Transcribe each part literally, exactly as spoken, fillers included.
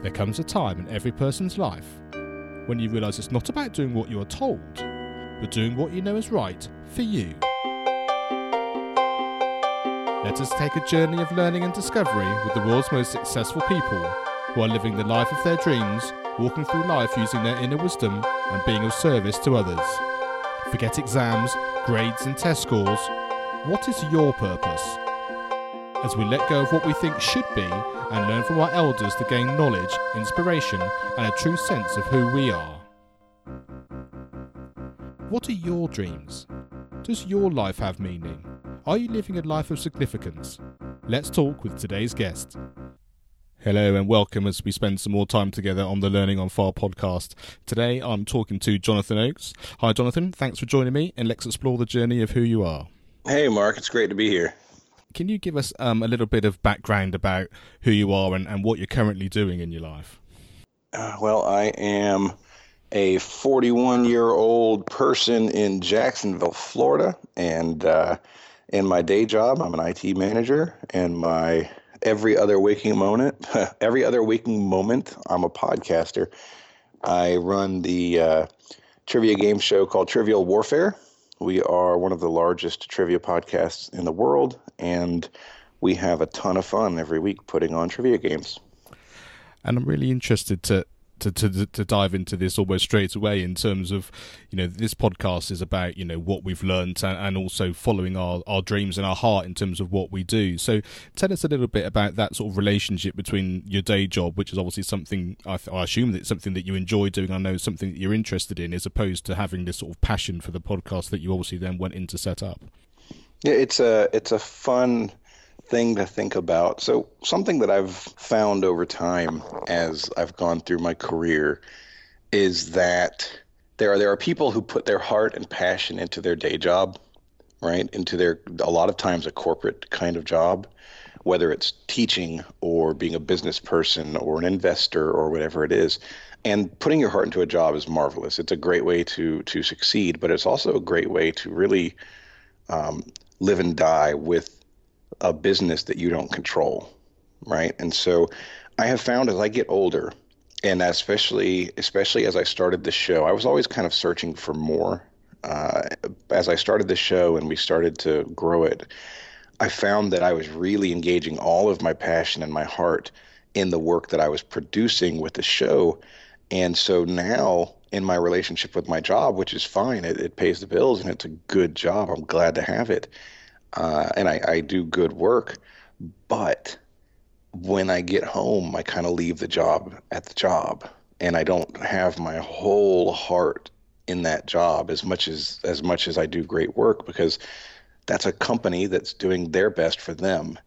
There comes a time in every person's life when you realise it's not about doing what you are told, but doing what you know is right for you. Let us take a journey of learning and discovery with the world's most successful people who are living the life of their dreams, walking through life using their inner wisdom and being of service to others. Forget exams, grades and test scores. What is your purpose? As we let go of what we think should be and learn from our elders to gain knowledge, inspiration and a true sense of who we are. What are your dreams? Does your life have meaning? Are you living a life of significance? Let's talk with today's guest. Hello and welcome as we spend some more time together on the Learning on Fire podcast. Today I'm talking to Jonathan Oakes. Hi Jonathan, thanks for joining me and let's explore the journey of who you are. Hey Mark, it's great to be here. Can you give us um, a little bit of background about who you are and, and what you're currently doing in your life? Uh, well, I am a forty-one-year-old person in Jacksonville, Florida, and uh, in my day job, I'm an I T manager, and my every other waking moment, every other waking moment, I'm a podcaster. I run the uh, trivia game show called Trivial Warfare. We are one of the largest trivia podcasts in the world, and we have a ton of fun every week putting on trivia games. And I'm really interested to to, to, to dive into this almost straight away in terms of, you know, this podcast is about, you know, what we've learned and, and also following our, our dreams and our heart in terms of what we do. So tell us a little bit about that sort of relationship between your day job, which is obviously something I, th- I assume that it's something that you enjoy doing. I know something that you're interested in as opposed to having this sort of passion for the podcast that you obviously then went in to set up. Yeah, it's a, it's a fun thing to think about. So something that I've found over time as I've gone through my career is that there are there are people who put their heart and passion into their day job, right? Into their, a lot of times, a corporate kind of job, whether it's teaching or being a business person or an investor or whatever it is. And putting your heart into a job is marvelous. It's a great way to to succeed, but it's also a great way to really um, live and die with a business that you don't control, right? And so I have found as I get older, and especially especially as I started the show, I was always kind of searching for more. Uh, as I started the show and we started to grow it, I found that I was really engaging all of my passion and my heart in the work that I was producing with the show. And so now in my relationship with my job, which is fine, it, it pays the bills and it's a good job, I'm glad to have it. Uh, and I, I do good work, but when I get home, I kind of leave the job at the job, and I don't have my whole heart in that job as much as as much as I do great work, because that's a company that's doing their best for them.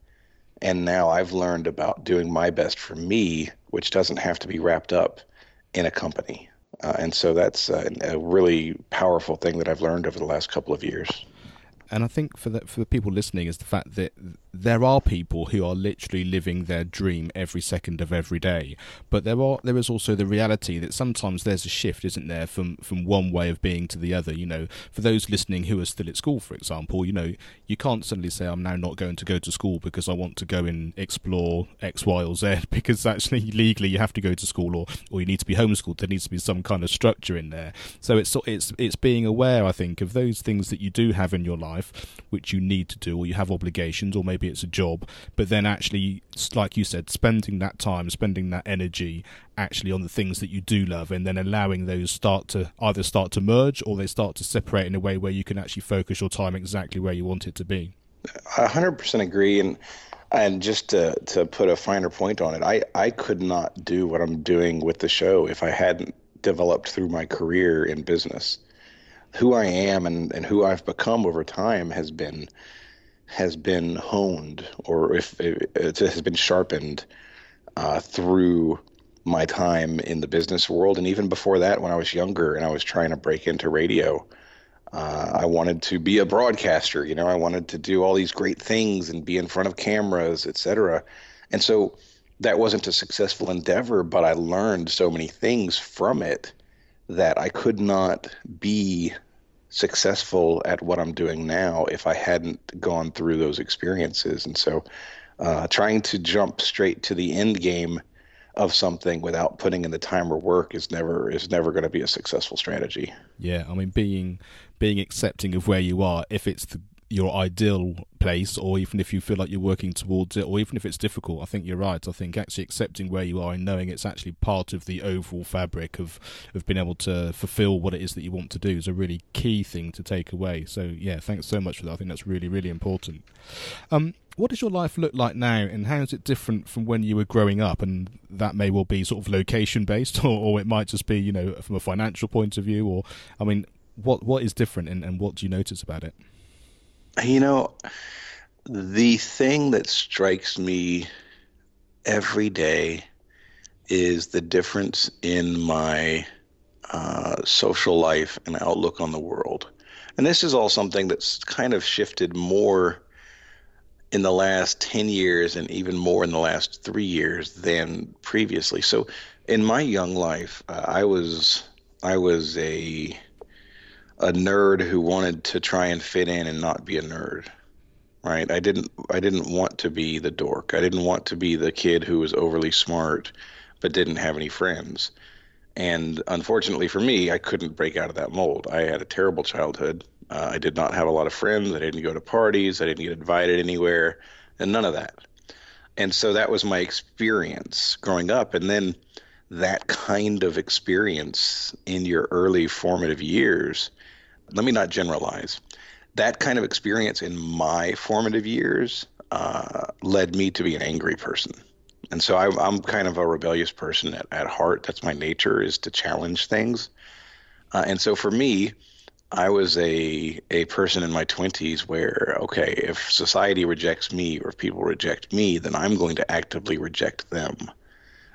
And now I've learned about doing my best for me, which doesn't have to be wrapped up in a company. Uh, and so that's a, a really powerful thing that I've learned over the last couple of years. And I think for the, for the people listening is the fact that there are people who are literally living their dream every second of every day. But there are there is also the reality that sometimes there's a shift, isn't there, from, from one way of being to the other. You know, for those listening who are still at school, for example, you know, you can't suddenly say, I'm now not going to go to school because I want to go and explore X, Y or Z, because actually legally you have to go to school or, or you need to be homeschooled. There needs to be some kind of structure in there. So it's it's it's being aware, I think, of those things that you do have in your life, which you need to do, or you have obligations, or maybe it's a job, but then actually, like you said, spending that time, spending that energy actually on the things that you do love, and then allowing those start to either start to merge or they start to separate in a way where you can actually focus your time exactly where you want it to be. I one hundred percent agree, and and just to, to put a finer point on it, I, I could not do what I'm doing with the show if I hadn't developed through my career in business. Who I am and, and who I've become over time has been has been honed, or if it, it has been sharpened uh, through my time in the business world. And even before that, when I was younger and I was trying to break into radio, uh, I wanted to be a broadcaster. You know, I wanted to do all these great things and be in front of cameras, et cetera. And so that wasn't a successful endeavor, but I learned so many things from it that I could not be successful at what I'm doing now if I hadn't gone through those experiences. And so uh, trying to jump straight to the end game of something without putting in the time or work is never is never going to be a successful strategy. Yeah, I mean, being being accepting of where you are, if it's the, your ideal place, or even if you feel like you're working towards it, or even if it's difficult, I think you're right. I think actually accepting where you are and knowing it's actually part of the overall fabric of, of being able to fulfill what it is that you want to do is a really key thing to take away. So yeah, thanks so much for that. I think that's really, really important. Um, what does your life look like now, and how is it different from when you were growing up? And that may well be sort of location based, or, or it might just be, you know, from a financial point of view, or, I mean, what what is different, and, and what do you notice about it? You know, the thing that strikes me every day is the difference in my uh, social life and outlook on the world. And this is all something that's kind of shifted more in the last ten years and even more in the last three years than previously. So in my young life, uh, I was I was a... a nerd who wanted to try and fit in and not be a nerd, right? I didn't, I didn't want to be the dork. I didn't want to be the kid who was overly smart but didn't have any friends. And unfortunately for me, I couldn't break out of that mold. I had a terrible childhood. Uh, I did not have a lot of friends. I didn't go to parties. I didn't get invited anywhere, and none of that. And so that was my experience growing up. And then that kind of experience in your early formative years, let me not generalize, that kind of experience in my formative years uh, led me to be an angry person. And so I, I'm kind of a rebellious person at, at heart. That's my nature, is to challenge things. Uh, and so for me, I was a a person in my twenties where, okay, if society rejects me, or if people reject me, then I'm going to actively reject them.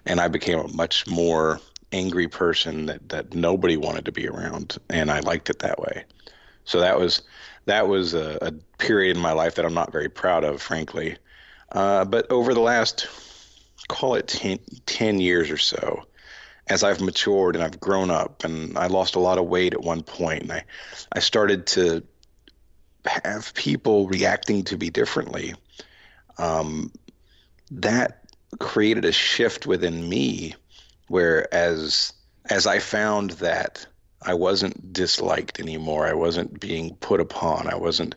And I became a much more angry person that, that nobody wanted to be around, and I liked it that way. So that was that was a, a period in my life that I'm not very proud of, frankly. Uh, but over the last, call it ten, ten years or so, as I've matured and I've grown up, and I lost a lot of weight at one point, and I, I started to have people reacting to me differently. Um, that created a shift within me, where as as I found that I wasn't disliked anymore, I wasn't being put upon, I wasn't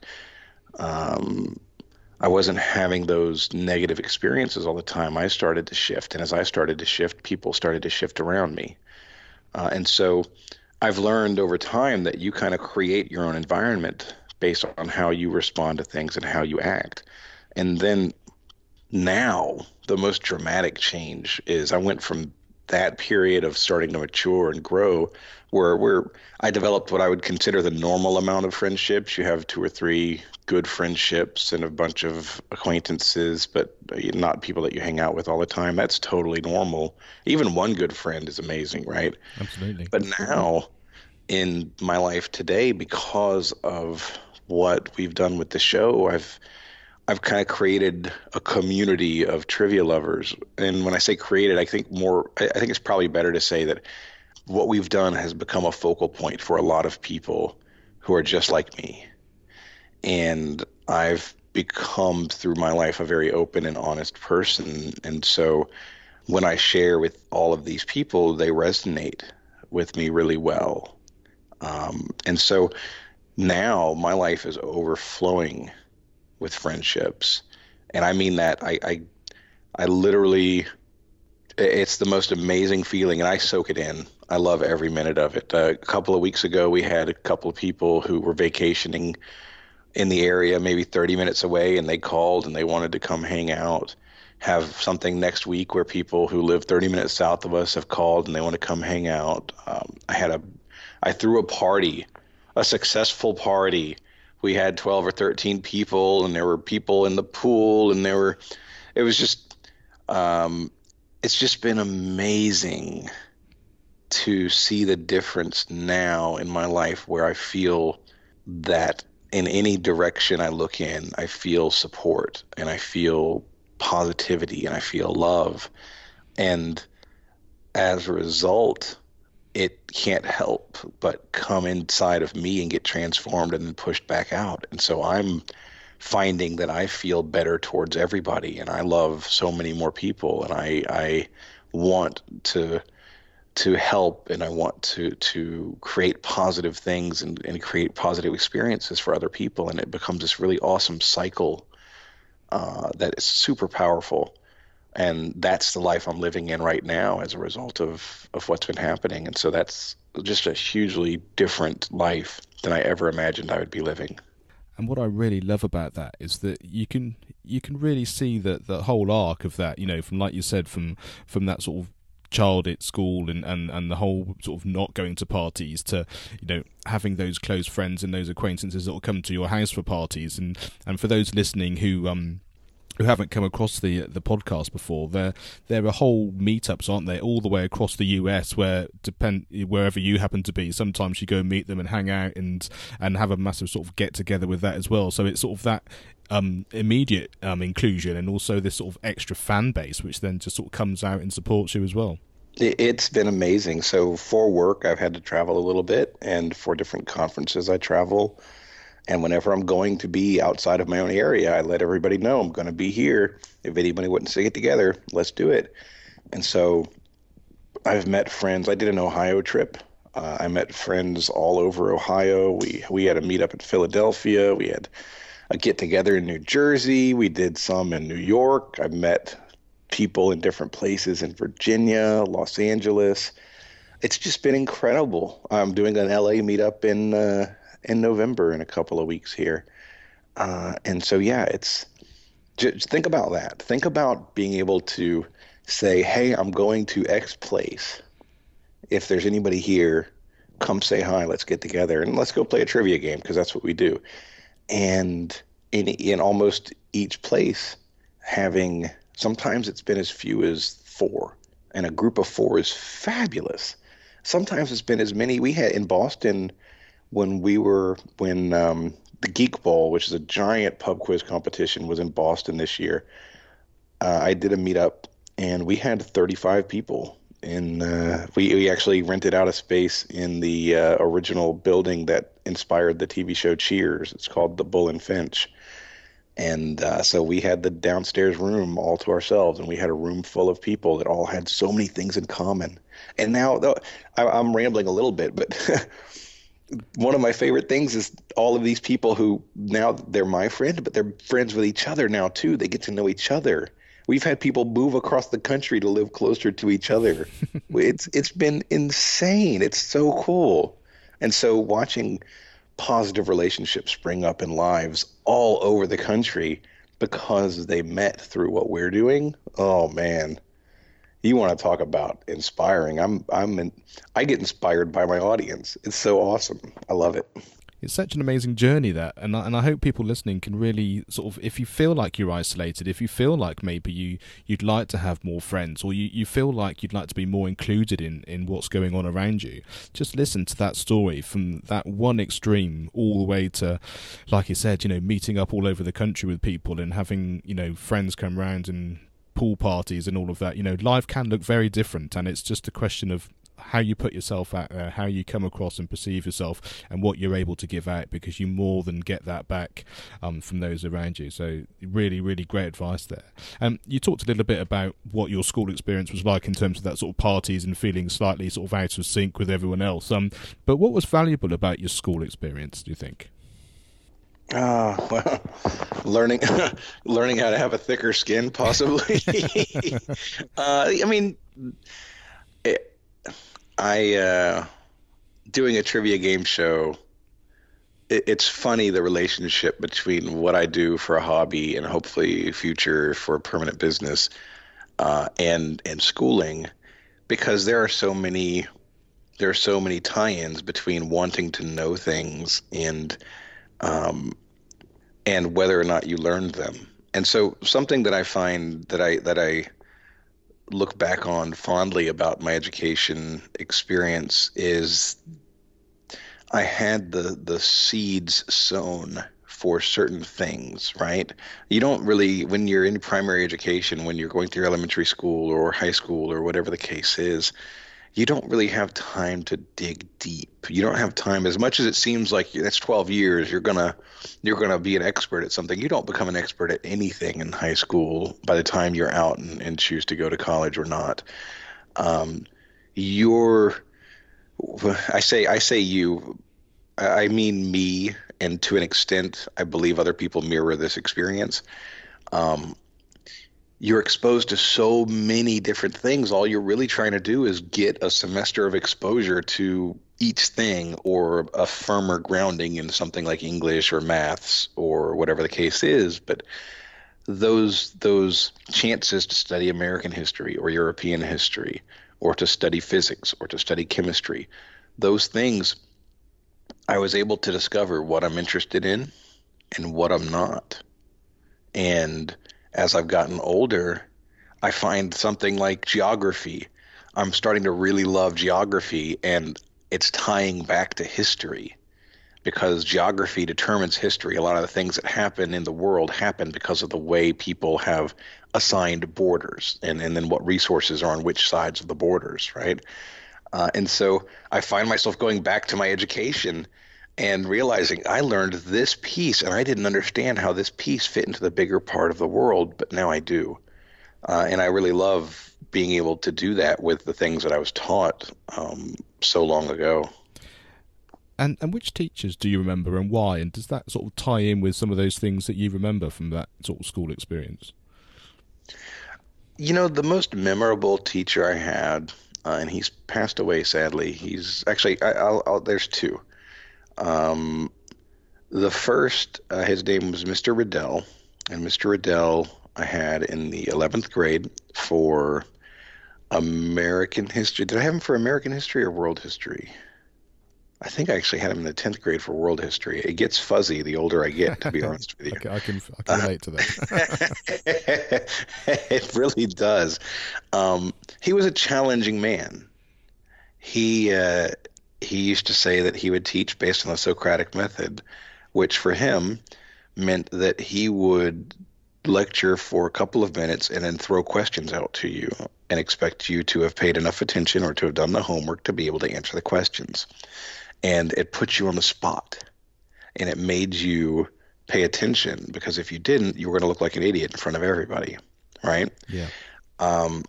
um, I wasn't having those negative experiences all the time, I started to shift. And as I started to shift, people started to shift around me. Uh, and so I've learned over time that you kind of create your own environment based on how you respond to things and how you act. And then now, the most dramatic change is I went from that period of starting to mature and grow, where where I developed what I would consider the normal amount of friendships. You have two or three good friendships and a bunch of acquaintances, but not people that you hang out with all the time. That's totally normal. Even one good friend is amazing, right? Absolutely. But now, in my life today, because of what we've done with the show, I've I've kind of created a community of trivia lovers. And when I say created, I think more, I think it's probably better to say that what we've done has become a focal point for a lot of people who are just like me. And I've become through my life a very open and honest person. And so when I share with all of these people, they resonate with me really well. Um, and so now my life is overflowing with friendships. And I mean that, I, I I literally, it's the most amazing feeling, and I soak it in. I love every minute of it. Uh, a couple of weeks ago, we had a couple of people who were vacationing in the area, maybe thirty minutes away, and they called and they wanted to come hang out. Have something next week where people who live thirty minutes south of us have called and they want to come hang out. Um, I had a, I threw a party, a successful party. We had twelve or thirteen people, and there were people in the pool, and there were, it was just, um, it's just been amazing to see the difference now in my life, where I feel that in any direction I look in, I feel support, and I feel positivity, and I feel love. And as a result, it can't help but come inside of me and get transformed and then pushed back out. And so I'm finding that I feel better towards everybody, and I love so many more people, and I, I want to to help, and I want to to create positive things and, and create positive experiences for other people. And it becomes this really awesome cycle uh, that is super powerful. And that's the life I'm living in right now as a result of, of what's been happening. And so that's just a hugely different life than I ever imagined I would be living. And what I really love about that is that you can you can really see that the whole arc of that, you know, from, like you said, from from that sort of child at school and, and, and the whole sort of not going to parties to, you know, having those close friends and those acquaintances that will come to your house for parties. And, and for those listening who um who haven't come across the the podcast before, there there are whole meetups, aren't there, all the way across the U S, where depend wherever you happen to be, sometimes you go and meet them and hang out and and have a massive sort of get together with that as well. So it's sort of that um immediate um inclusion, and also this sort of extra fan base which then just sort of comes out and supports you as well. It's been amazing. So for work I've had to travel a little bit, and for different conferences I travel. And whenever I'm going to be outside of my own area, I let everybody know I'm going to be here. If anybody wouldn't stick it together, let's do it. And so I've met friends. I did an Ohio trip. Uh, I met friends all over Ohio. We we had a meetup in Philadelphia. We had a get-together in New Jersey. We did some in New York. I've met people in different places in Virginia, Los Angeles. It's just been incredible. I'm doing an L A meetup in uh, in November in a couple of weeks here. Uh, and so, yeah, it's just think about that. Think about being able to say, hey, I'm going to X place. If there's anybody here, come say hi, let's get together and let's go play a trivia game, because that's what we do. And in, in almost each place having, sometimes it's been as few as four, and a group of four is fabulous. Sometimes it's been as many. We had in Boston, When we were, when um, the Geek Bowl, which is a giant pub quiz competition, was in Boston this year, uh, I did a meetup, and we had thirty-five people. In uh, we we actually rented out a space in the uh, original building that inspired the T V show Cheers. It's called the Bull and Finch, and uh, so we had the downstairs room all to ourselves, and we had a room full of people that all had so many things in common. And now though, I, I'm rambling a little bit, but. One of my favorite things is all of these people who now they're my friend, but they're friends with each other now too. They get to know each other. We've had people move across the country to live closer to each other. It's it's been insane. It's so cool. And so watching positive relationships spring up in lives all over the country because they met through what we're doing. Oh man. You want to talk about inspiring. I'm I'm in, I get inspired by my audience. It's so awesome. I love it. It's such an amazing journey that, and I, and I hope people listening can really sort of, if you feel like you're isolated, if you feel like maybe you, you'd like to have more friends, or you, you feel like you'd like to be more included in, in what's going on around you, just listen to that story from that one extreme all the way to, like you said, you know, meeting up all over the country with people and having, you know, friends come round and pool parties and all of that. You know, life can look very different, and it's just a question of how you put yourself out there, how you come across and perceive yourself, and what you're able to give out, because you more than get that back um, from those around you. So really, really great advice there. Um, you talked a little bit about what your school experience was like in terms of that sort of parties and feeling slightly sort of out of sync with everyone else. Um, but what was valuable about your school experience, do you think? Ah, uh, well, learning, learning how to have a thicker skin, possibly. uh, I mean, it, I uh, doing a trivia game show. It, it's funny the relationship between what I do for a hobby and hopefully future for a permanent business, uh, and and schooling, because there are so many, there are so many tie-ins between wanting to know things and. Um, and whether or not you learned them. And so something that I find that I that I look back on fondly about my education experience is I had the the seeds sown for certain things, right? You don't really, when you're in primary education, when you're going through elementary school or high school or whatever the case is, you don't really have time to dig deep. You don't have time. As much as it seems like that's twelve years, you're gonna you're gonna be an expert at something. You don't become an expert at anything in high school by the time you're out and, and choose to go to college or not. Um, you're, I say I say you, I mean me, and to an extent, I believe other people mirror this experience. Um, you're exposed to so many different things. All you're really trying to do is get a semester of exposure to each thing, or a firmer grounding in something like English or maths or whatever the case is. But those those chances to study American history or European history, or to study physics or to study chemistry, those things, I was able to discover what I'm interested in and what I'm not. And as I've gotten older, I find something like geography. I'm starting to really love geography, and it's tying back to history, because geography determines history. A lot of the things that happen in the world happen because of the way people have assigned borders, and, and then what resources are on which sides of the borders, right? Uh, and so I find myself going back to my education and realizing I learned this piece, and I didn't understand how this piece fit into the bigger part of the world, but now I do. Uh, and I really love being able to do that with the things that I was taught um, so long ago. And and which teachers do you remember, and why? And does that sort of tie in with some of those things that you remember from that sort of school experience? You know, the most memorable teacher I had, uh, and he's passed away, sadly. He's actually, I, I'll, I'll, there's two. Um, the first, uh, his name was Mister Riddell, and Mister Riddell I had in the eleventh grade for American history. Did I have him for American history or world history? I think I actually had him in the tenth grade for world history. It gets fuzzy the older I get, to be honest with you. Okay, I can, I can relate uh, to that. It really does. Um, he was a challenging man. He, uh, He used to say that he would teach based on the Socratic method, which for him meant that he would lecture for a couple of minutes and then throw questions out to you and expect you to have paid enough attention or to have done the homework to be able to answer the questions. And it put you on the spot, and it made you pay attention, because if you didn't, you were going to look like an idiot in front of everybody, right? Yeah. Um,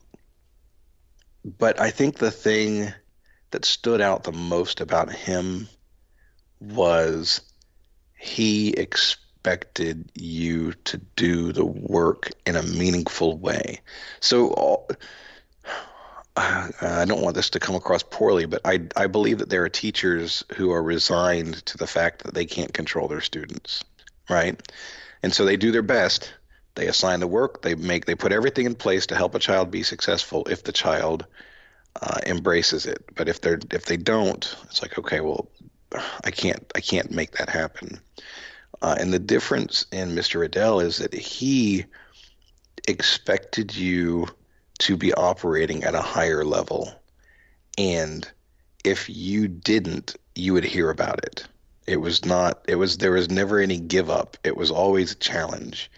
but I think the thing that stood out the most about him was he expected you to do the work in a meaningful way. So uh, I don't want this to come across poorly, but I, I believe that there are teachers who are resigned to the fact that they can't control their students, right? And so they do their best. They assign the work. They make, they put everything in place to help a child be successful if the child Uh, embraces it. But if they're if they don't, it's like, okay, well, I can't I can't make that happen. Uh, and the difference in Mister Riddell is that he expected you to be operating at a higher level, and if you didn't, you would hear about it. It was not. It was there was never any give up. It was always a challenge.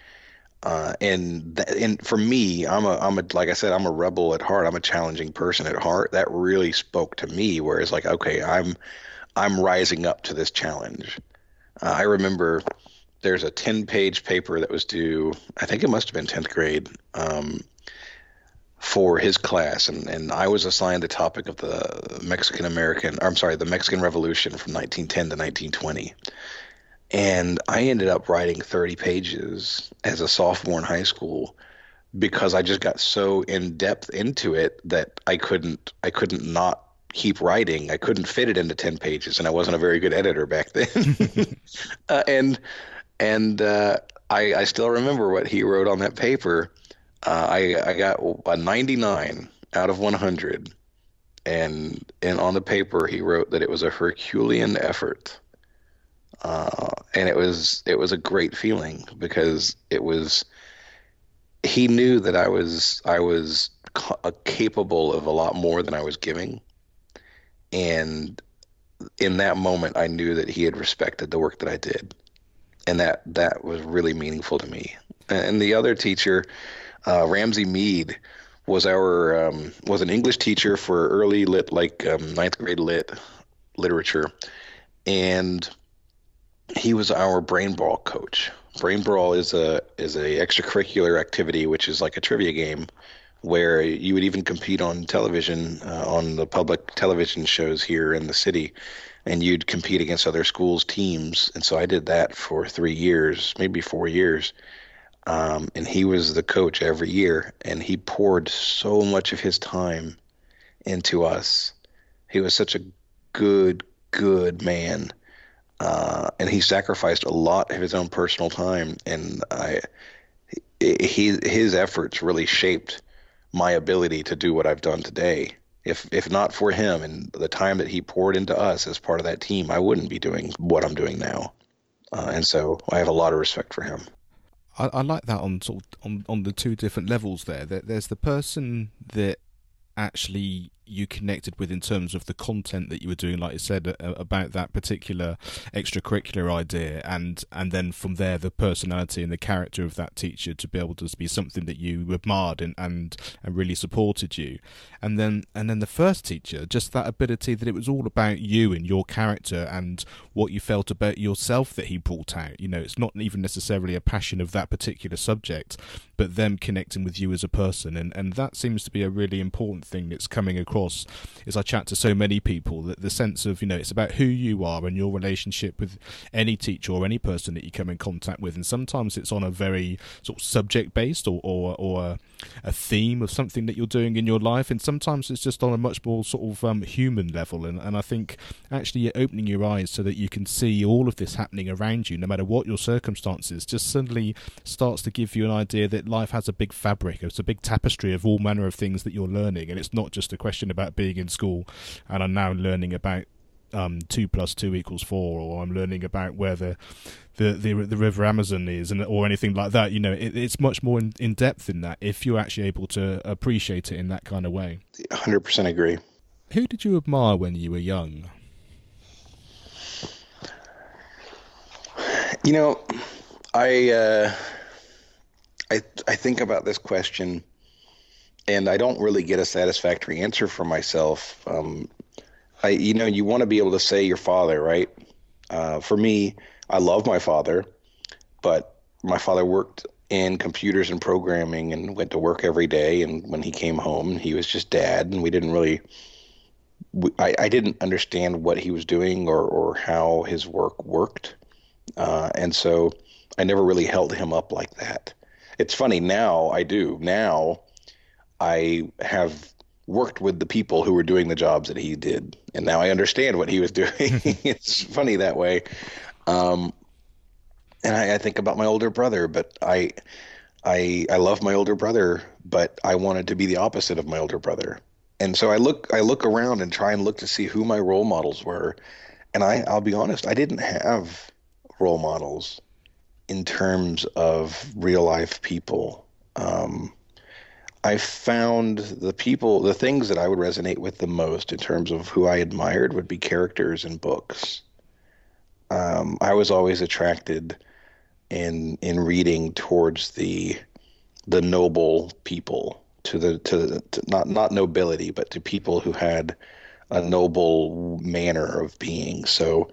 Uh, and th- and for me, I'm a I'm a like I said, I'm a rebel at heart. I'm a challenging person at heart. That really spoke to me. Whereas, like, okay, I'm I'm rising up to this challenge. Uh, I remember there's a ten page paper that was due. I think it must have been tenth grade um, for his class, and and I was assigned the topic of the Mexican American. I'm sorry, the Mexican Revolution from nineteen ten to nineteen twenty. And I ended up writing thirty pages as a sophomore in high school, because I just got so in depth into it that I couldn't I couldn't not keep writing. I couldn't fit it into ten pages, and I wasn't a very good editor back then. uh, and and uh, I, I still remember what he wrote on that paper. Uh, I I got a ninety-nine out of one hundred, and and on the paper he wrote that it was a Herculean effort. Uh, and it was it was a great feeling, because it was he knew that I was I was ca- capable of a lot more than I was giving, and in that moment I knew that he had respected the work that I did, and that that was really meaningful to me. And the other teacher, uh, Ramsey Mead, was our um, was an English teacher for early lit, like um, ninth grade lit literature, and he was our Brain Brawl coach. Brain Brawl is a is a extracurricular activity, which is like a trivia game, where you would even compete on television, uh, on the public television shows here in the city, and you'd compete against other schools' teams. And so I did that for three years, maybe four years. Um, and he was the coach every year, and he poured so much of his time into us. He was such a good, good man. Uh, and he sacrificed a lot of his own personal time. And I, he, his efforts really shaped my ability to do what I've done today. If if not for him and the time that he poured into us as part of that team, I wouldn't be doing what I'm doing now. Uh, and so I have a lot of respect for him. I, I like that on sort of, on on the two different levels there. There. There's the person that actually you connected with in terms of the content that you were doing, like you said, about that particular extracurricular idea, and and then from there the personality and the character of that teacher to be able to be something that you admired and and, and really supported you. And then and then the first teacher, just that ability that it was all about you and your character and what you felt about yourself that he brought out. You know, it's not even necessarily a passion of that particular subject, but them connecting with you as a person. And, and that seems to be a really important thing that's coming across Course, as I chat to so many people, that the sense of, you know, it's about who you are and your relationship with any teacher or any person that you come in contact with. And sometimes it's on a very sort of subject based or or, or a theme of something that you're doing in your life, and sometimes it's just on a much more sort of um, human level. And, and I think actually opening your eyes so that you can see all of this happening around you, no matter what your circumstances, just suddenly starts to give you an idea that life has a big fabric, it's a big tapestry of all manner of things that you're learning, and it's not just a question about being in school and I'm now learning about um two plus two equals four, or I'm learning about where the the the, the river Amazon is, and or anything like that. You know, it, it's much more in, in depth in that, if you're actually able to appreciate it in that kind of way. One hundred percent agree. Who did you admire when you were young? You know, I uh I I think about this question, and I don't really get a satisfactory answer for myself. Um, I, you know, you want to be able to say your father, right? Uh, for me, I love my father, but my father worked in computers and programming and went to work every day. And when he came home, he was just dad, and we didn't really, we, I, I didn't understand what he was doing or, or how his work worked. Uh, and so I never really held him up like that. It's funny, now I do. Now I have worked with the people who were doing the jobs that he did, and now I understand what he was doing. It's funny that way. Um, and I, I think about my older brother, but I, I, I love my older brother, but I wanted to be the opposite of my older brother. And so I look, I look around and try and look to see who my role models were. And I, I'll be honest, I didn't have role models in terms of real life people. Um, I found the people, the things that I would resonate with the most in terms of who I admired would be characters in books. Um, I was always attracted in in reading towards the the noble people, to the to, to not not nobility, but to people who had a noble manner of being. So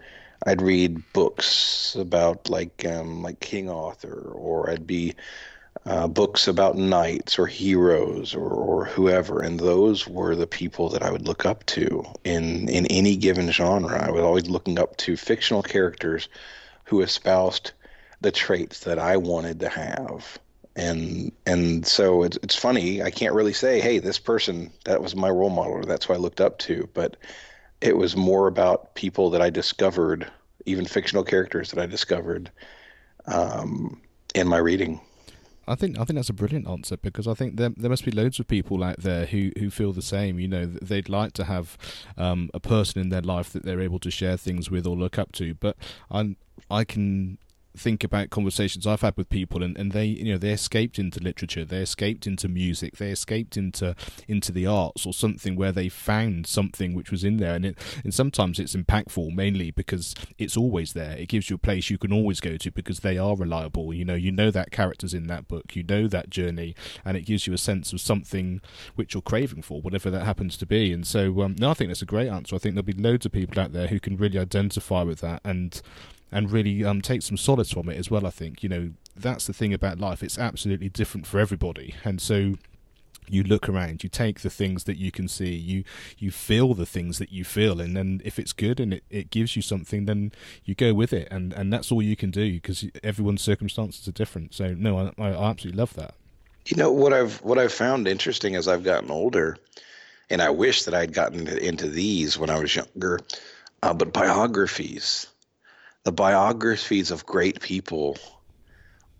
I'd read books about like um, like King Arthur, or I'd be. Uh, books about knights or heroes or, or whoever, and those were the people that I would look up to in, in any given genre. I was always looking up to fictional characters who espoused the traits that I wanted to have. And and so it's it's funny. I can't really say, hey, this person, that was my role model, or that's who I looked up to. But it was more about people that I discovered, even fictional characters that I discovered um, in my reading. I think I think that's a brilliant answer, because I think there there must be loads of people out there who, who feel the same. You know, they'd like to have um, a person in their life that they're able to share things with or look up to. But I I can think about conversations I've had with people, and, and they, you know, they escaped into literature, they escaped into music, they escaped into into the arts or something where they found something which was in there, and it, and sometimes it's impactful, mainly because it's always there. It gives you a place you can always go to because they are reliable. You know, you know that character's in that book, you know that journey, and it gives you a sense of something which you're craving for, whatever that happens to be. And so, um, no, I think that's a great answer. I think there'll be loads of people out there who can really identify with that and. And really um, take some solace from it as well, I think. You know, that's the thing about life. It's absolutely different for everybody. And so you look around, you take the things that you can see, you you feel the things that you feel, and then if it's good and it, it gives you something, then you go with it. And, and that's all you can do, because everyone's circumstances are different. So, no, I, I absolutely love that. You know, what I've what I've found interesting as I've gotten older, and I wish that I'd gotten into these when I was younger, uh, but biographies. The biographies of great people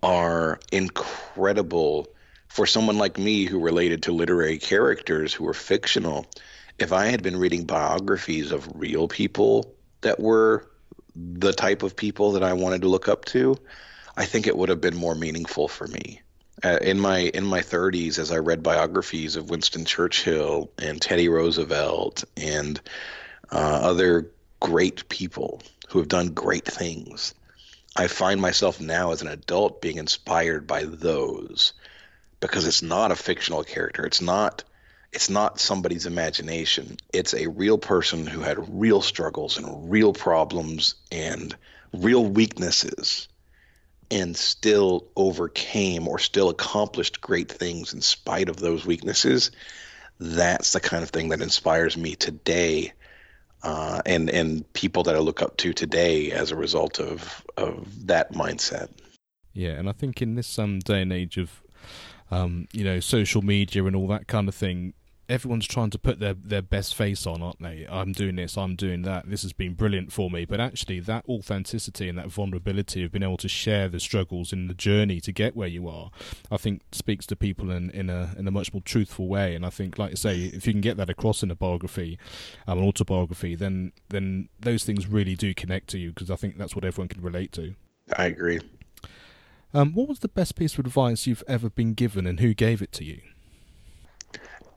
are incredible for someone like me who related to literary characters who were fictional. If I had been reading biographies of real people that were the type of people that I wanted to look up to, I think it would have been more meaningful for me. Uh, in my in my thirties, as I read biographies of Winston Churchill and Teddy Roosevelt and uh, other great people who have done great things, I find myself now as an adult being inspired by those, because it's not a fictional character. It's not it's not somebody's imagination. It's a real person who had real struggles and real problems and real weaknesses and still overcame or still accomplished great things in spite of those weaknesses. That's the kind of thing that inspires me today. Uh, and, and people that I look up to today as a result of, of that mindset. Yeah, and I think in this um, day and age of, um, you know, social media and all that kind of thing, everyone's trying to put their, their best face on, aren't they? I'm doing this, I'm doing that, this has been brilliant for me. But actually that authenticity and that vulnerability of being able to share the struggles and the journey to get where you are, I think speaks to people in, in a in a much more truthful way. And I think, like I say, if you can get that across in a biography, um, an autobiography, then, then those things really do connect to you, because I think that's what everyone can relate to. I agree. Um, what was the best piece of advice you've ever been given, and who gave it to you?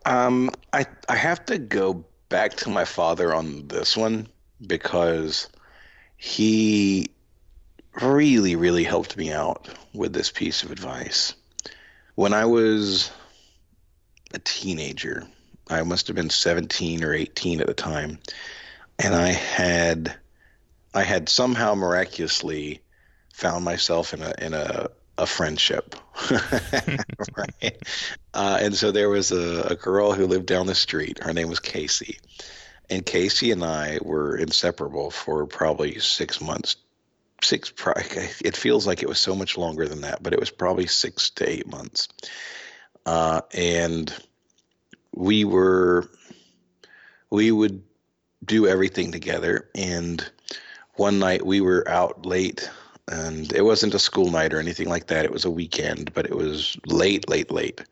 Um, I, I have to go back to my father on this one, because he really, really helped me out with this piece of advice. When I was a teenager, I must have been seventeen or eighteen at the time, and I had I had somehow miraculously found myself in a in a a friendship. Right. Uh, and so there was a, a girl who lived down the street. Her name was Casey. And Casey and I were inseparable for probably six months. Six, probably, it feels like it was so much longer than that, but it was probably six to eight months. Uh, and we were, we would do everything together. And one night we were out late. And it wasn't a school night or anything like that. It was a weekend, but it was late, late, late.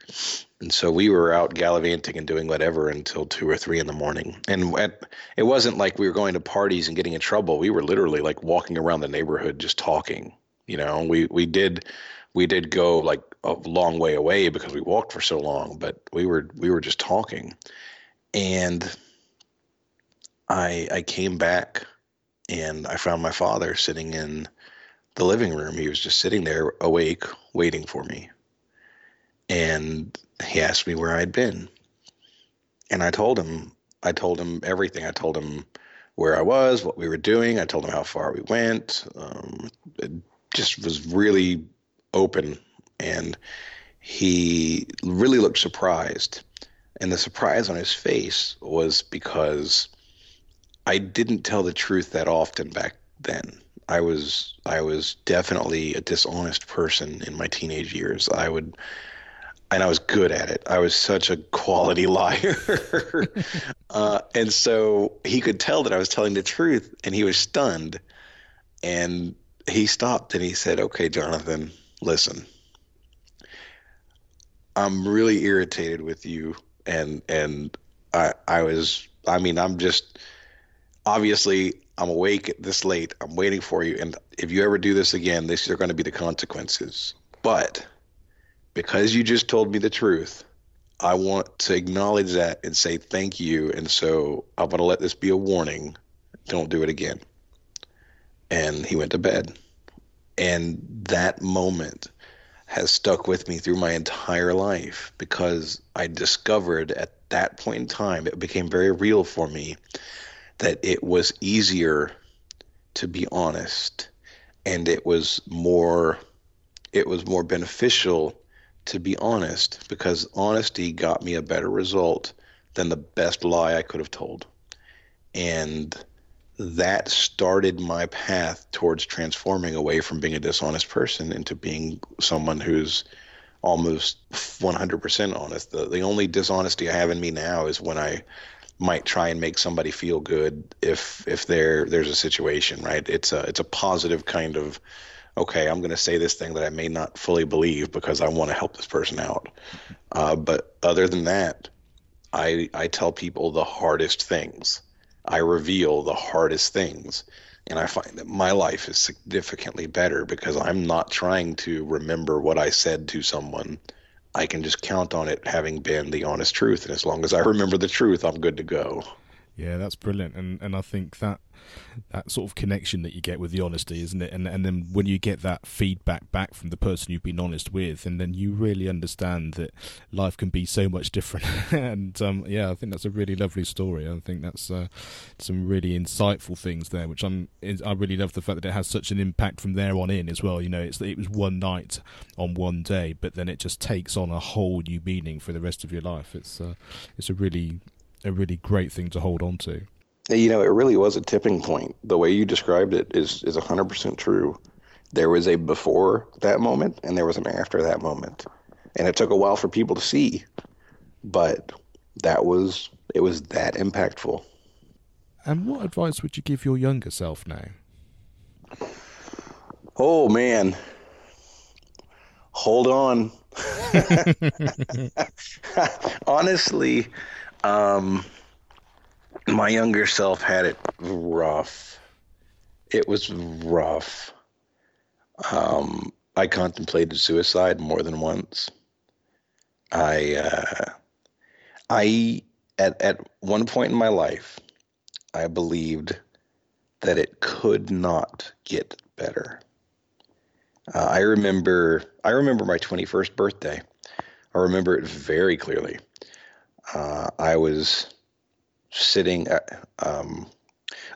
And so we were out gallivanting and doing whatever until two or three in the morning. And at, it wasn't like we were going to parties and getting in trouble. We were literally like walking around the neighborhood just talking. You know, we, we did we did go like a long way away because we walked for so long, but we were we were just talking. And I I came back and I found my father sitting in the living room. He was just sitting there awake, waiting for me. And he asked me where I'd been. And I told him, I told him everything. I told him where I was, what we were doing. I told him how far we went. Um, it just was really open. And he really looked surprised. And the surprise on his face was because I didn't tell the truth that often back then. I was I was definitely a dishonest person in my teenage years. I would, and I was good at it. I was such a quality liar. uh, and so he could tell that I was telling the truth, and he was stunned. And he stopped and he said, "Okay, Jonathan, listen, I'm really irritated with you." And, and I, I was, I mean, I'm just, obviously I'm awake this late, I'm waiting for you, and if you ever do this again, these are going to be the consequences. But because you just told me the truth, I want to acknowledge that and say thank you, and so I'm going to let this be a warning. Don't do it again. And he went to bed. And that moment has stuck with me through my entire life, because I discovered at that point in time, it became very real for me, that it was easier to be honest, and it was more it was more beneficial to be honest, because honesty got me a better result than the best lie I could have told. And that started my path towards transforming away from being a dishonest person into being someone who's almost one hundred percent honest. The, the only dishonesty I have in me now is when I might try and make somebody feel good if if there there's a situation, right? It's a, it's a positive kind of, okay, I'm going to say this thing that I may not fully believe because I want to help this person out. Uh, but other than that, I I tell people the hardest things. I reveal the hardest things, and I find that my life is significantly better because I'm not trying to remember what I said to someone. I can just count on it having been the honest truth, and as long as I remember the truth, I'm good to go. Yeah, that's brilliant, and and I think that that sort of connection that you get with the honesty, isn't it? And and then when you get that feedback back from the person you've been honest with, and then you really understand that life can be so much different. And um, yeah, I think that's a really lovely story. I think that's uh, some really insightful things there, which I'm I really love the fact that it has such an impact from there on in as well. You know, it's it was one night on one day, but then it just takes on a whole new meaning for the rest of your life. It's uh, it's a really a really great thing to hold on to. You know, it really was a tipping point. The way you described it is is one hundred percent true. There was a before that moment, and there was an after that moment. And it took a while for people to see, but that was it was that impactful. And what advice would you give your younger self now? Oh, man. Hold on. Honestly, Um, my younger self had it rough. It was rough. Um, I contemplated suicide more than once. I, uh, I, at, at one point in my life, I believed that it could not get better. Uh, I remember, I remember my twenty-first birthday. I remember it very clearly. Uh, I was sitting, at, um,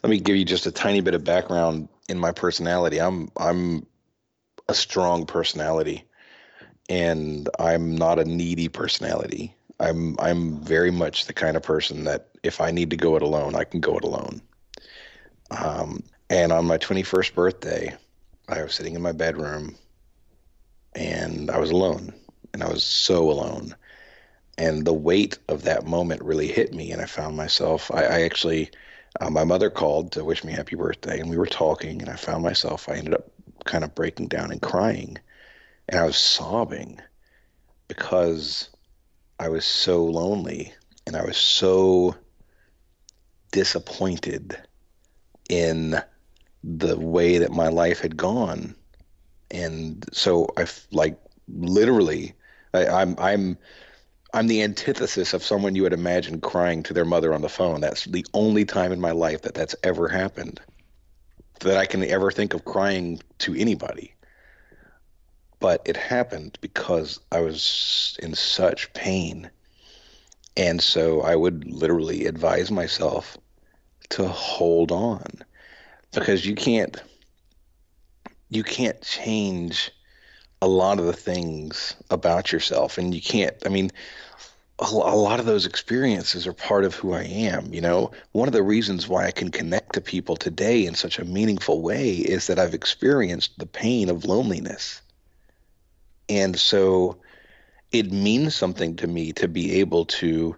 let me give you just a tiny bit of background in my personality. I'm, I'm a strong personality, and I'm not a needy personality. I'm, I'm very much the kind of person that if I need to go it alone, I can go it alone. Um, and on my twenty-first birthday, I was sitting in my bedroom, and I was alone, and I was so alone. And the weight of that moment really hit me, and I found myself, I, I actually, uh, my mother called to wish me happy birthday, and we were talking, and I found myself, I ended up kind of breaking down and crying, and I was sobbing because I was so lonely, and I was so disappointed in the way that my life had gone. And so I, like, literally, I, I'm, I'm, I'm the antithesis of someone you would imagine crying to their mother on the phone. That's the only time in my life that that's ever happened, that I can ever think of crying to anybody. But it happened because I was in such pain. And so I would literally advise myself to hold on, because you can't, you can't change a lot of the things about yourself, and you can't, I mean, a, a lot of those experiences are part of who I am. You know, one of the reasons why I can connect to people today in such a meaningful way is that I've experienced the pain of loneliness. And so it means something to me to be able to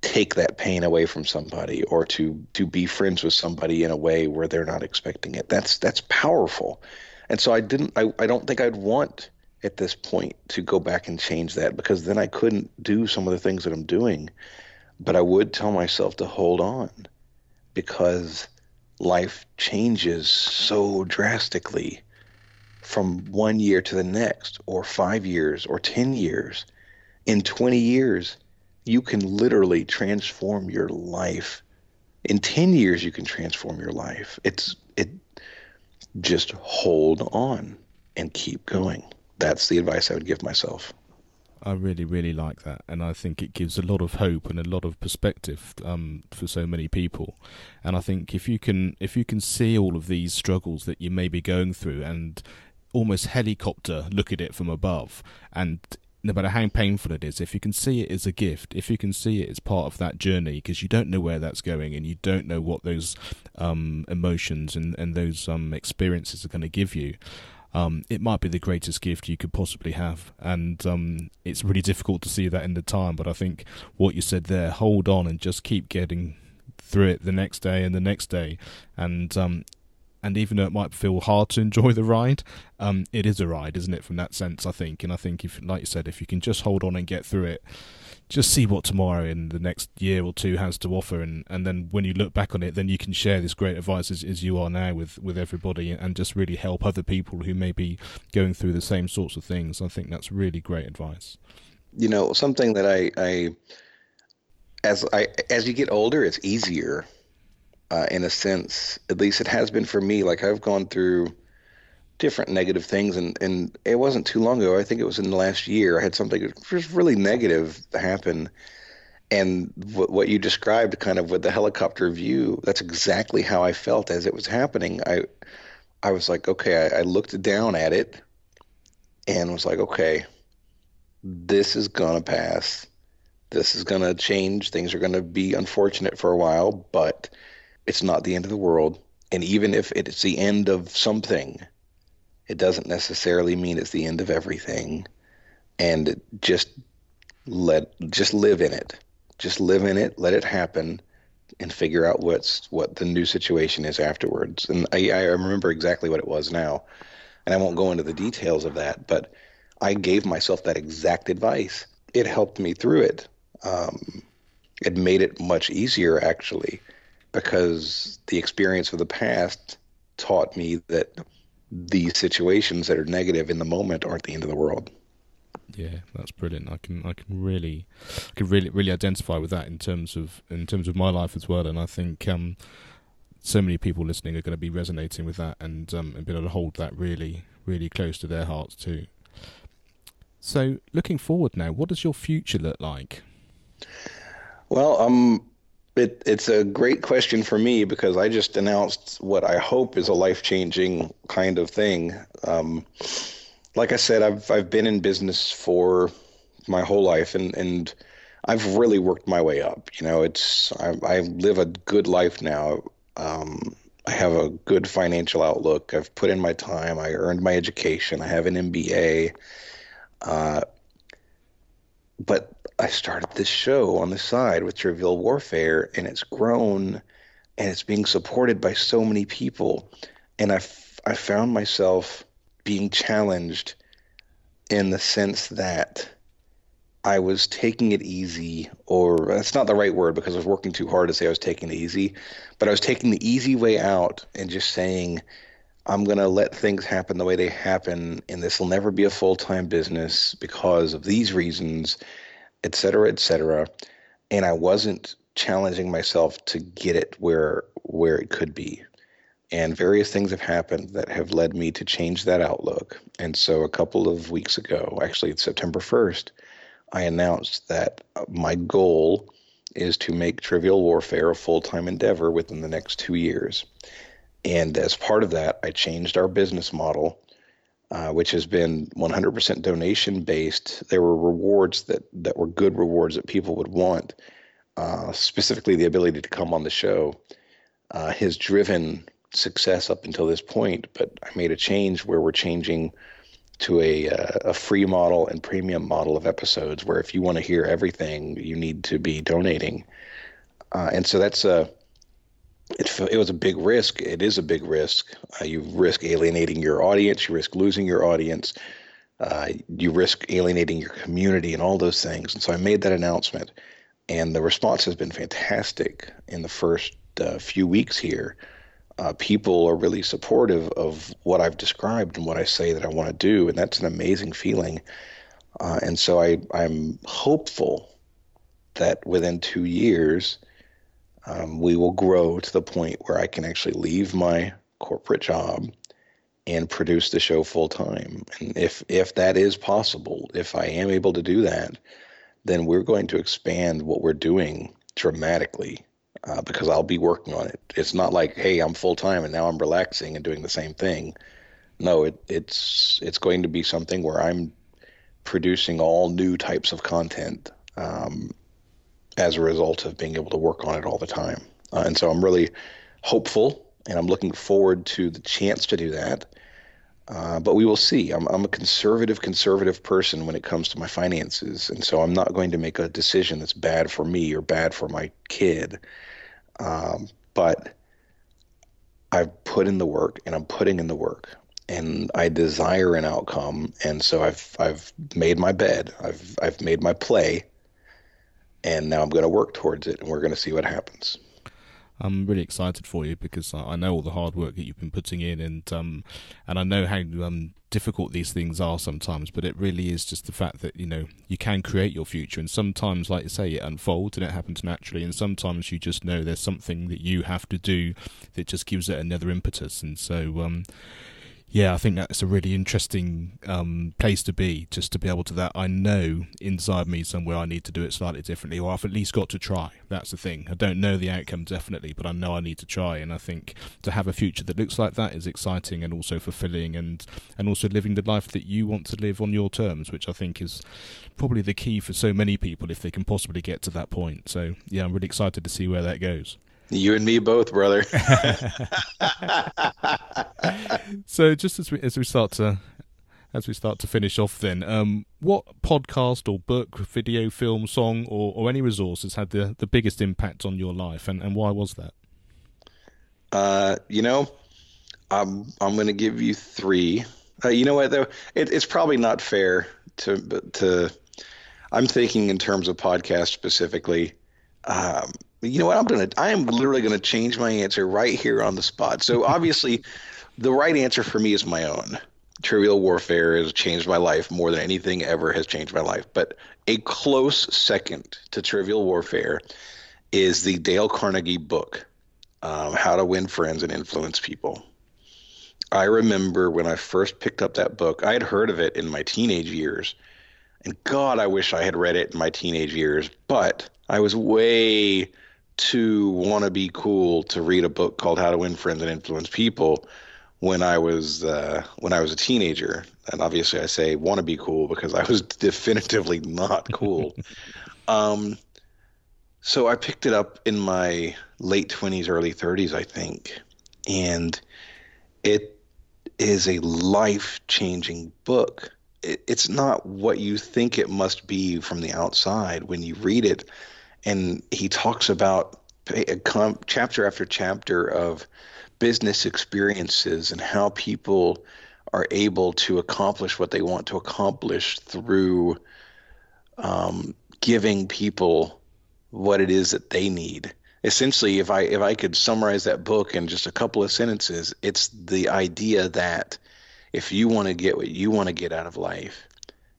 take that pain away from somebody, or to, to be friends with somebody in a way where they're not expecting it. That's, that's powerful. And so I didn't, I, I don't think I'd want at this point to go back and change that, because then I couldn't do some of the things that I'm doing. But I would tell myself to hold on, because life changes so drastically from one year to the next, or five years, or ten years. In twenty years, you can literally transform your life. In ten years, you can transform your life. It's it. Just hold on and keep going. That's the advice I would give myself. I really, really like that, and I think it gives a lot of hope and a lot of perspective um, for so many people. And I think if you can, if you can see all of these struggles that you may be going through, and almost helicopter look at it from above, and no matter how painful it is, if you can see it as a gift, if you can see it as part of that journey, because you don't know where that's going, and you don't know what those um, emotions and and those um, experiences are going to give you. Um, it might be the greatest gift you could possibly have, and um, it's really difficult to see that in the time. But I think what you said there, hold on and just keep getting through it the next day and the next day, and um, and even though it might feel hard to enjoy the ride, um, it is a ride, isn't it? From that sense, I think, and I think if, like you said, if you can just hold on and get through it, just see what tomorrow and the next year or two has to offer, and, and then when you look back on it, then you can share this great advice as, as you are now with, with everybody, and just really help other people who may be going through the same sorts of things. I think that's really great advice. You know, something that I, I as I as you get older, it's easier uh, in a sense. At least it has been for me. Like, I've gone through different negative things, and, and it wasn't too long ago. I think it was in the last year. I had something just really negative happen, and w- what you described kind of with the helicopter view, that's exactly how I felt as it was happening. I I was like, okay, I, I looked down at it and was like, okay, this is going to pass. This is going to change. Things are going to be unfortunate for a while, but it's not the end of the world. And even if it's the end of something, it doesn't necessarily mean it's the end of everything, and just let just live in it. Just live in it, let it happen, and figure out what's what the new situation is afterwards. And I, I remember exactly what it was now, and I won't go into the details of that, but I gave myself that exact advice. It helped me through it. Um, it made it much easier, actually, because the experience of the past taught me that the situations that are negative in the moment aren't the end of the world. Yeah, that's brilliant. I can I can really I can really really identify with that in terms of in terms of my life as well. And I think um, so many people listening are going to be resonating with that, and um, and be able to hold that really really close to their hearts too. So, looking forward now, what does your future look like? Well, um, it it's a great question for me, because I just announced what I hope is a life-changing kind of thing. Um, like I said, I've I've been in business for my whole life, and, and I've really worked my way up. You know, it's I, I live a good life now. Um, I have a good financial outlook. I've put in my time. I earned my education. I have an M B A. Uh, but I started this show on the side with Trivial Warfare, and it's grown, and it's being supported by so many people. And I, f- I found myself being challenged in the sense that I was taking it easy, or that's not the right word, because I was working too hard to say I was taking it easy, but I was taking the easy way out and just saying, I'm going to let things happen the way they happen, and this will never be a full-time business because of these reasons, et cetera, et cetera. And I wasn't challenging myself to get it where where it could be. And various things have happened that have led me to change that outlook. And so a couple of weeks ago, actually it's September first, I announced that my goal is to make Trivial Warfare a full-time endeavor within the next two years. And as part of that, I changed our business model, uh, which has been one hundred percent donation based. There were rewards that, that were good rewards that people would want, uh, specifically the ability to come on the show, uh, has driven success up until this point. But I made a change where we're changing to a, uh, a free model and premium model of episodes, where if you want to hear everything, you need to be donating. Uh, and so that's a, It, it was a big risk. It is a big risk. Uh, you risk alienating your audience. You risk losing your audience. Uh, you risk alienating your community and all those things. And so I made that announcement, and the response has been fantastic in the first uh, few weeks here. uh, people are really supportive of what I've described and what I say that I want to do. And that's an amazing feeling. Uh, and so I, I'm hopeful that within two years, um, we will grow to the point where I can actually leave my corporate job and produce the show full time. And if, if that is possible, if I am able to do that, then we're going to expand what we're doing dramatically, uh, because I'll be working on it. It's not like, hey, I'm full time and now I'm relaxing and doing the same thing. No, it, it's, it's going to be something where I'm producing all new types of content, um, as a result of being able to work on it all the time. Uh, and so I'm really hopeful and I'm looking forward to the chance to do that. Uh, but we will see. I'm, I'm a conservative, conservative person when it comes to my finances. And so I'm not going to make a decision that's bad for me or bad for my kid. Um, but I've put in the work and I'm putting in the work and I desire an outcome. And so I've, I've made my bed, I've, I've made my play, and now I'm going to work towards it and we're going to see what happens. I'm really excited for you because I know all the hard work that you've been putting in, and um, and I know how um, difficult these things are sometimes. But it really is just the fact that, you know, you can create your future, and sometimes, like you say, it unfolds and it happens naturally, and sometimes you just know there's something that you have to do that just gives it another impetus. And so, um, yeah, I think that's a really interesting um, place to be, just to be able to that. I know inside me somewhere I need to do it slightly differently, or I've at least got to try. That's the thing. I don't know the outcome definitely, but I know I need to try. And I think to have a future that looks like that is exciting and also fulfilling, and, and also living the life that you want to live on your terms, which I think is probably the key for so many people if they can possibly get to that point. So, yeah, I'm really excited to see where that goes. You and me both, brother. So, just as we as we start to as we start to finish off, then, um, what podcast or book, video, film, song, or, or any resource has had the, the biggest impact on your life, and, and why was that? Uh, you know, I'm I'm going to give you three. Uh, you know what though, it, it's probably not fair to to. I'm thinking in terms of podcasts specifically. Um, You know what? I'm gonna. I am literally gonna change my answer right here on the spot. So obviously, the right answer for me is my own. Trivial Warfare has changed my life more than anything ever has changed my life. But a close second to Trivial Warfare is the Dale Carnegie book, um, How to Win Friends and Influence People. I remember when I first picked up that book, I had heard of it in my teenage years, and God, I wish I had read it in my teenage years. But I was way to want to be cool to read a book called How to Win Friends and Influence People when I was uh, when I was a teenager. And obviously I say want to be cool because I was definitively not cool. um, so I picked it up in my late twenties, early thirties, I think. And it is a life-changing book. It, it's not what you think it must be from the outside when you read it. And he talks about chapter after chapter of business experiences and how people are able to accomplish what they want to accomplish through um, giving people what it is that they need. Essentially, if I if I could summarize that book in just a couple of sentences, it's the idea that if you want to get what you want to get out of life,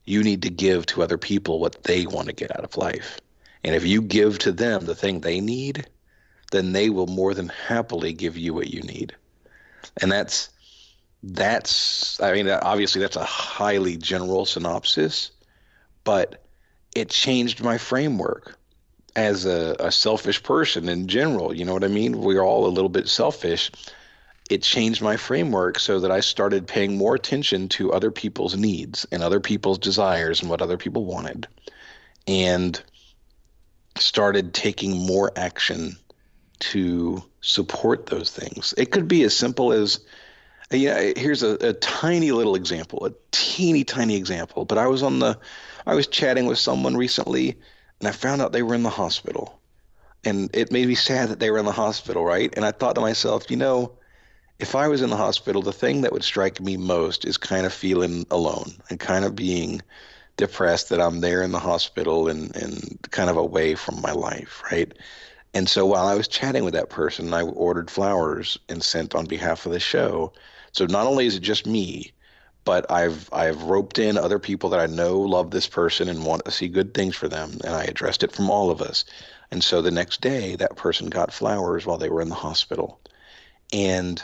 you need to give to other people what they want to get out of life. And if you give to them the thing they need, then they will more than happily give you what you need. And that's, that's, I mean, obviously that's a highly general synopsis, but it changed my framework as a, a selfish person in general. You know what I mean? We're all a little bit selfish. It changed my framework so that I started paying more attention to other people's needs and other people's desires and what other people wanted. And started taking more action to support those things. It could be as simple as, yeah, here's a, a tiny little example, a teeny tiny example. But I was on the, I was chatting with someone recently and I found out they were in the hospital, and it made me sad that they were in the hospital. Right. And I thought to myself, you know, if I was in the hospital, the thing that would strike me most is kind of feeling alone and kind of being depressed that I'm there in the hospital and, and kind of away from my life, right? And so while I was chatting with that person, I ordered flowers and sent on behalf of the show. So not only is it just me, but I've I've roped in other people that I know love this person and want to see good things for them, and I addressed it from all of us. And so the next day, that person got flowers while they were in the hospital. And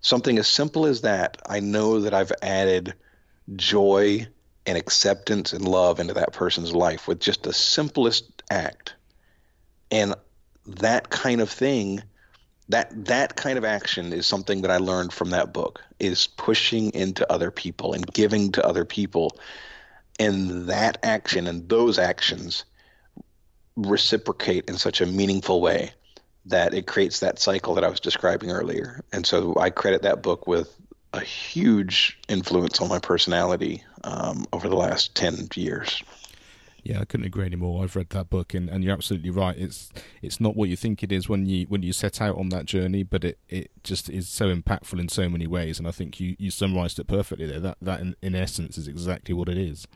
something as simple as that, I know that I've added joy and acceptance and love into that person's life with just the simplest act. And that kind of thing, that that kind of action is something that I learned from that book, is pushing into other people and giving to other people. And that action and those actions reciprocate in such a meaningful way that it creates that cycle that I was describing earlier. And so I credit that book with a huge influence on my personality um, over the last ten years. Yeah, I couldn't agree anymore. I've read that book, and, and you're absolutely right. It's it's not what you think it is when you when you set out on that journey, but it, it just is so impactful in so many ways. And I think you, you summarised it perfectly there. That, that in, in essence, is exactly what it is.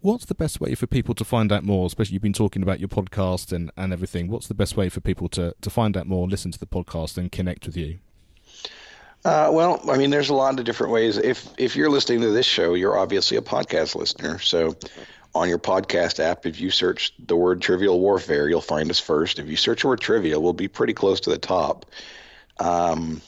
What's the best way for people to find out more? Especially, you've been talking about your podcast and, and everything. What's the best way for people to, to find out more, listen to the podcast, and connect with you? Uh, well, I mean, there's a lot of different ways. If if you're listening to this show, you're obviously a podcast listener. So on your podcast app, if you search the word Trivial Warfare, you'll find us first. If you search the word trivia, we'll be pretty close to the top. Um,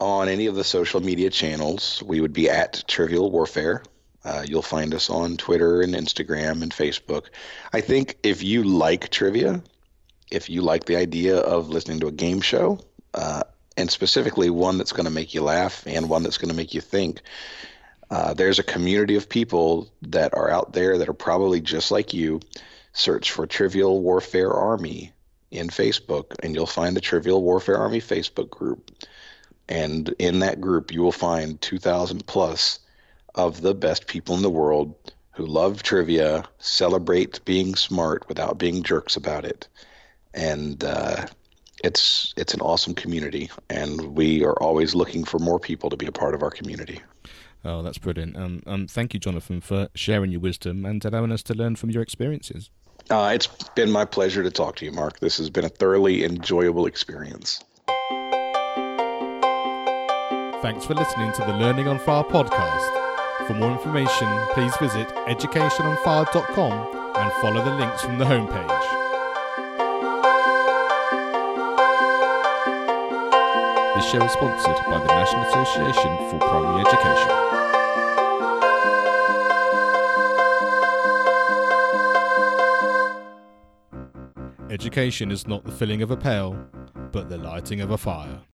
on any of the social media channels, we would be at Trivial Warfare. Uh, you'll find us on Twitter and Instagram and Facebook. I think if you like trivia, if you like the idea of listening to a game show, uh, and specifically one that's going to make you laugh and one that's going to make you think, uh, there's a community of people that are out there that are probably just like you. Search for Trivial Warfare Army in Facebook, and you'll find the Trivial Warfare Army Facebook group. And in that group, you will find two thousand plus of the best people in the world who love trivia, celebrate being smart without being jerks about it. And uh, it's it's an awesome community, and we are always looking for more people to be a part of our community. Oh, that's brilliant. Um, um thank you, Jonathan, for sharing your wisdom and allowing us to learn from your experiences. Uh, it's been my pleasure to talk to you, Mark. This has been a thoroughly enjoyable experience. Thanks for listening to the Learning on Fire podcast. For more information, please visit education on fire dot com and follow the links from the homepage. This show is sponsored by the National Association for Primary Education. Education is not the filling of a pail, but the lighting of a fire.